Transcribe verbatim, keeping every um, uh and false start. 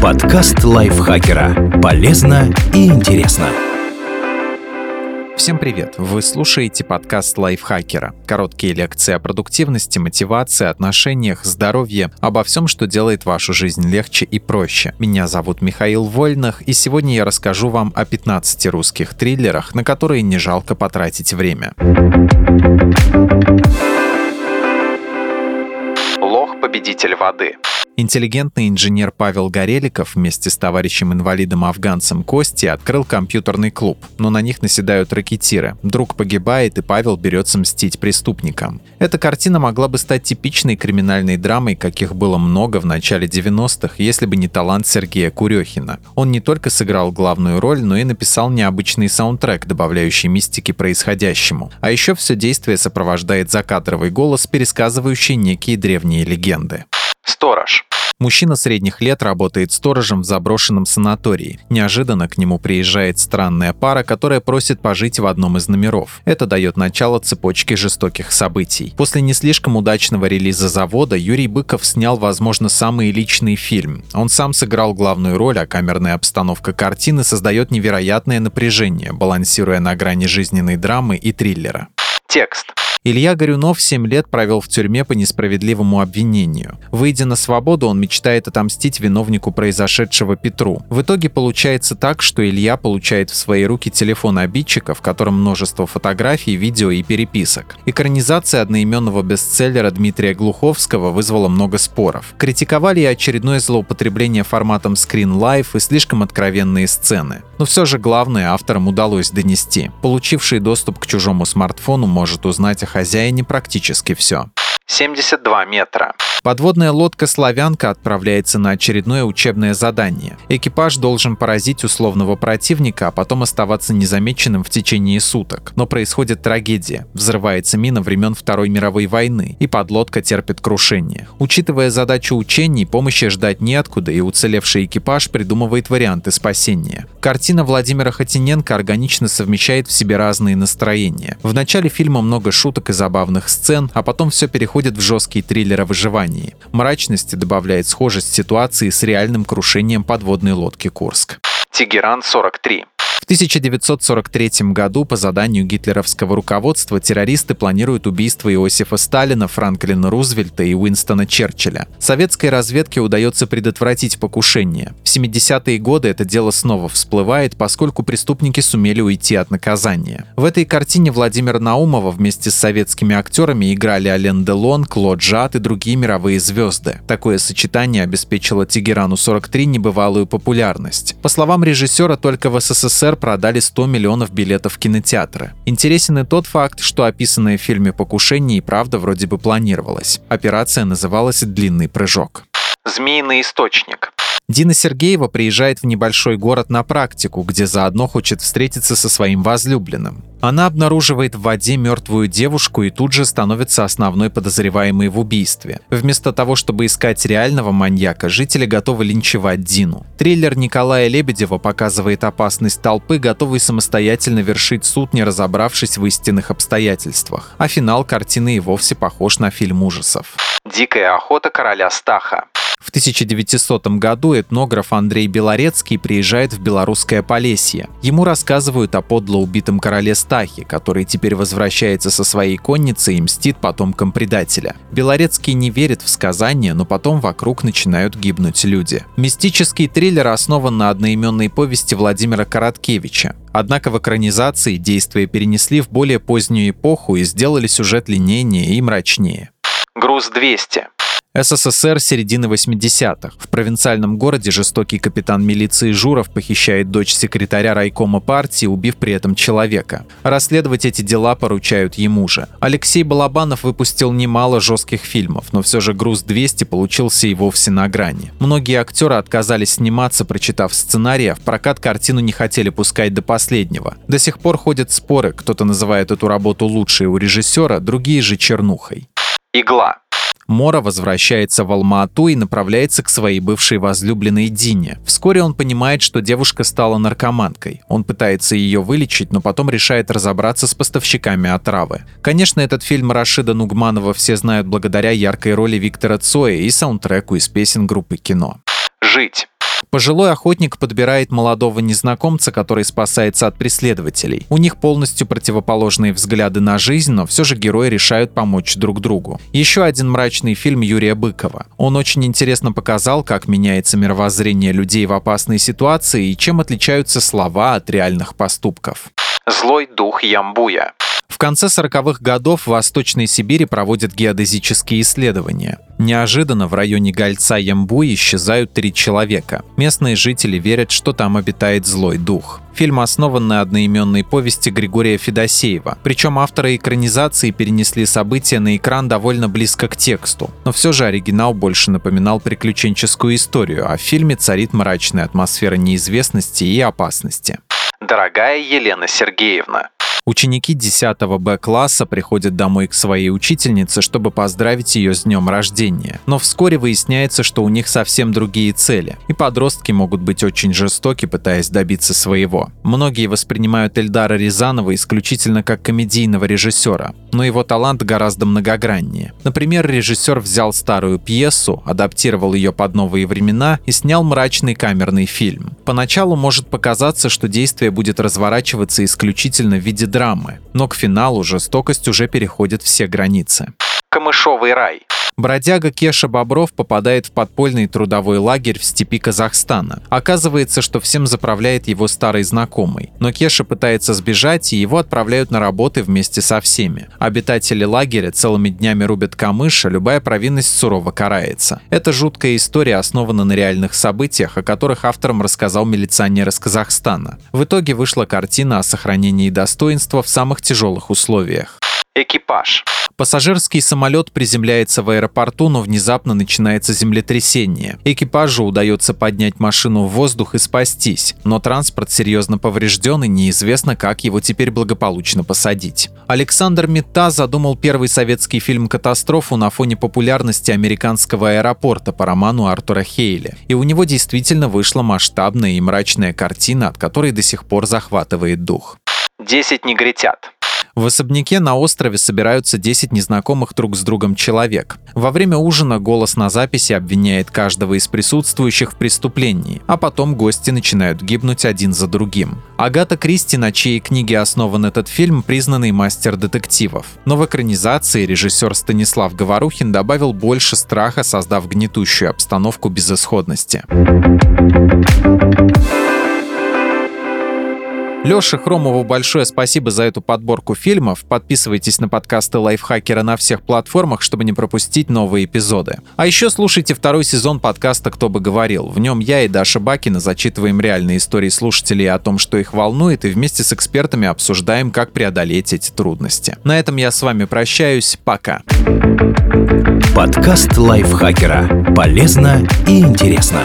Подкаст лайфхакера. Полезно и интересно. Всем привет! Вы слушаете подкаст лайфхакера. Короткие лекции о продуктивности, мотивации, отношениях, здоровье, обо всем, что делает вашу жизнь легче и проще. Меня зовут Михаил Вольных, и сегодня я расскажу вам о пятнадцати русских триллерах, на которые не жалко потратить время. Лох-победитель воды. Интеллигентный инженер Павел Гореликов вместе с товарищем-инвалидом-афганцем Кости открыл компьютерный клуб, но на них наседают ракетиры. Друг погибает, и Павел берется мстить преступникам. Эта картина могла бы стать типичной криминальной драмой, каких было много в начале девяностых, если бы не талант Сергея Курёхина. Он не только сыграл главную роль, но и написал необычный саундтрек, добавляющий мистики происходящему. А еще все действие сопровождает закадровый голос, пересказывающий некие древние легенды. Сторож. Мужчина средних лет работает сторожем в заброшенном санатории. Неожиданно к нему приезжает странная пара, которая просит пожить в одном из номеров. Это дает начало цепочке жестоких событий. После не слишком удачного релиза «Завода» Юрий Быков снял, возможно, самый личный фильм. Он сам сыграл главную роль, а камерная обстановка картины создает невероятное напряжение, балансируя на грани жизненной драмы и триллера. Текст. Илья Горюнов семь лет провел в тюрьме по несправедливому обвинению. Выйдя на свободу, он мечтает отомстить виновнику произошедшего Петру. В итоге получается так, что Илья получает в свои руки телефон обидчика, в котором множество фотографий, видео и переписок. Экранизация одноименного бестселлера Дмитрия Глуховского вызвала много споров. Критиковали и очередное злоупотребление форматом скрин-лайф и слишком откровенные сцены. Но все же главное авторам удалось донести. Получивший доступ к чужому смартфону может узнать о хозяине практически все. семьдесят два метра. Подводная лодка «Славянка» отправляется на очередное учебное задание. Экипаж должен поразить условного противника, а потом оставаться незамеченным в течение суток. Но происходит трагедия. Взрывается мина времен Второй мировой войны, и подлодка терпит крушение. Учитывая задачу учений, помощи ждать неоткуда, и уцелевший экипаж придумывает варианты спасения. Картина Владимира Хотиненко органично совмещает в себе разные настроения. В начале фильма много шуток и забавных сцен, а потом все переходит в жесткий триллер о выживании. Мрачности добавляет схожесть ситуации с реальным крушением подводной лодки «Курск». Тегеран сорок три. В тысяча девятьсот сорок третьем году по заданию гитлеровского руководства террористы планируют убийство Иосифа Сталина, Франклина Рузвельта и Уинстона Черчилля. Советской разведке удается предотвратить покушение. В семидесятые годы это дело снова всплывает, поскольку преступники сумели уйти от наказания. В этой картине Владимира Наумова вместе с советскими актерами играли Ален Делон, Клод Жад и другие мировые звезды. Такое сочетание обеспечило Тегерану сорок три небывалую популярность. По словам режиссера, только в СССР продали сто миллионов билетов в кинотеатры. Интересен и тот факт, что описанное в фильме покушение и правда вроде бы планировалось. Операция называлась «Длинный прыжок». Змеиный источник. Дина Сергеева приезжает в небольшой город на практику, где заодно хочет встретиться со своим возлюбленным. Она обнаруживает в воде мертвую девушку и тут же становится основной подозреваемой в убийстве. Вместо того, чтобы искать реального маньяка, жители готовы линчевать Дину. Триллер Николая Лебедева показывает опасность толпы, готовой самостоятельно вершить суд, не разобравшись в истинных обстоятельствах. А финал картины и вовсе похож на фильм ужасов. «Дикая охота короля Стаха». В тысяча девятисотом году этнограф Андрей Белорецкий приезжает в белорусское Полесье. Ему рассказывают о подло убитом короле Стахе, который теперь возвращается со своей конницей и мстит потомкам предателя. Белорецкий не верит в сказания, но потом вокруг начинают гибнуть люди. Мистический триллер основан на одноименной повести Владимира Короткевича. Однако в экранизации действия перенесли в более позднюю эпоху и сделали сюжет линейнее и мрачнее. Груз двести. СССР середины восьмидесятых. В провинциальном городе жестокий капитан милиции Журов похищает дочь секретаря райкома партии, убив при этом человека. Расследовать эти дела поручают ему же. Алексей Балабанов выпустил немало жестких фильмов, но все же «Груз двести» получился и вовсе на грани. Многие актеры отказались сниматься, прочитав сценарий, а в прокат картину не хотели пускать до последнего. До сих пор ходят споры, кто-то называет эту работу лучшей у режиссера, другие же чернухой. Игла. Мора возвращается в Алма-Ату и направляется к своей бывшей возлюбленной Дине. Вскоре он понимает, что девушка стала наркоманкой. Он пытается ее вылечить, но потом решает разобраться с поставщиками отравы. Конечно, этот фильм Рашида Нугманова все знают благодаря яркой роли Виктора Цоя и саундтреку из песен группы «Кино». жить. Пожилой охотник подбирает молодого незнакомца, который спасается от преследователей. У них полностью противоположные взгляды на жизнь, но все же герои решают помочь друг другу. Еще один мрачный фильм Юрия Быкова. Он очень интересно показал, как меняется мировоззрение людей в опасной ситуации и чем отличаются слова от реальных поступков. «Злой дух Ямбуя». В конце сороковых годов в Восточной Сибири проводят геодезические исследования. Неожиданно в районе Гольца Ямбуи исчезают три человека. Местные жители верят, что там обитает злой дух. Фильм основан на одноименной повести Григория Федосеева. Причем авторы экранизации перенесли события на экран довольно близко к тексту. Но все же оригинал больше напоминал приключенческую историю, а в фильме царит мрачная атмосфера неизвестности и опасности. «Дорогая Елена Сергеевна». Ученики десятого Б класса приходят домой к своей учительнице, чтобы поздравить ее с днем рождения. Но вскоре выясняется, что у них совсем другие цели, и подростки могут быть очень жестоки, пытаясь добиться своего. Многие воспринимают Эльдара Рязанова исключительно как комедийного режиссера, но его талант гораздо многограннее. Например, режиссер взял старую пьесу, адаптировал ее под новые времена и снял мрачный камерный фильм. Поначалу может показаться, что действие будет разворачиваться исключительно в виде драмы. Драмы, но к финалу жестокость уже переходит все границы. «Камышовый рай». Бродяга Кеша Бобров попадает в подпольный трудовой лагерь в степи Казахстана. Оказывается, что всем заправляет его старый знакомый. Но Кеша пытается сбежать, и его отправляют на работы вместе со всеми. Обитатели лагеря целыми днями рубят камыш, а любая провинность сурово карается. Эта жуткая история основана на реальных событиях, о которых авторам рассказал милиционер из Казахстана. В итоге вышла картина о сохранении достоинства в самых тяжелых условиях. «Экипаж». Пассажирский самолет приземляется в аэропорту, но внезапно начинается землетрясение. Экипажу удается поднять машину в воздух и спастись, но транспорт серьезно поврежден и неизвестно, как его теперь благополучно посадить. Александр Митта задумал первый советский фильм «Катастрофу» на фоне популярности американского аэропорта по роману Артура Хейли. И у него действительно вышла масштабная и мрачная картина, от которой до сих пор захватывает дух. «Десять негритят». В особняке на острове собираются десять незнакомых друг с другом человек. Во время ужина голос на записи обвиняет каждого из присутствующих в преступлении, а потом гости начинают гибнуть один за другим. Агата Кристи, на чьей книге основан этот фильм, признанный мастер детективов. Но в экранизации режиссер Станислав Говорухин добавил больше страха, создав гнетущую обстановку безысходности. Лёше Хромову большое спасибо за эту подборку фильмов. Подписывайтесь на подкасты Лайфхакера на всех платформах, чтобы не пропустить новые эпизоды. А еще слушайте второй сезон подкаста «Кто бы говорил». В нем я и Даша Бакина зачитываем реальные истории слушателей о том, что их волнует, и вместе с экспертами обсуждаем, как преодолеть эти трудности. На этом я с вами прощаюсь. Пока. Подкаст Лайфхакера. Полезно и интересно.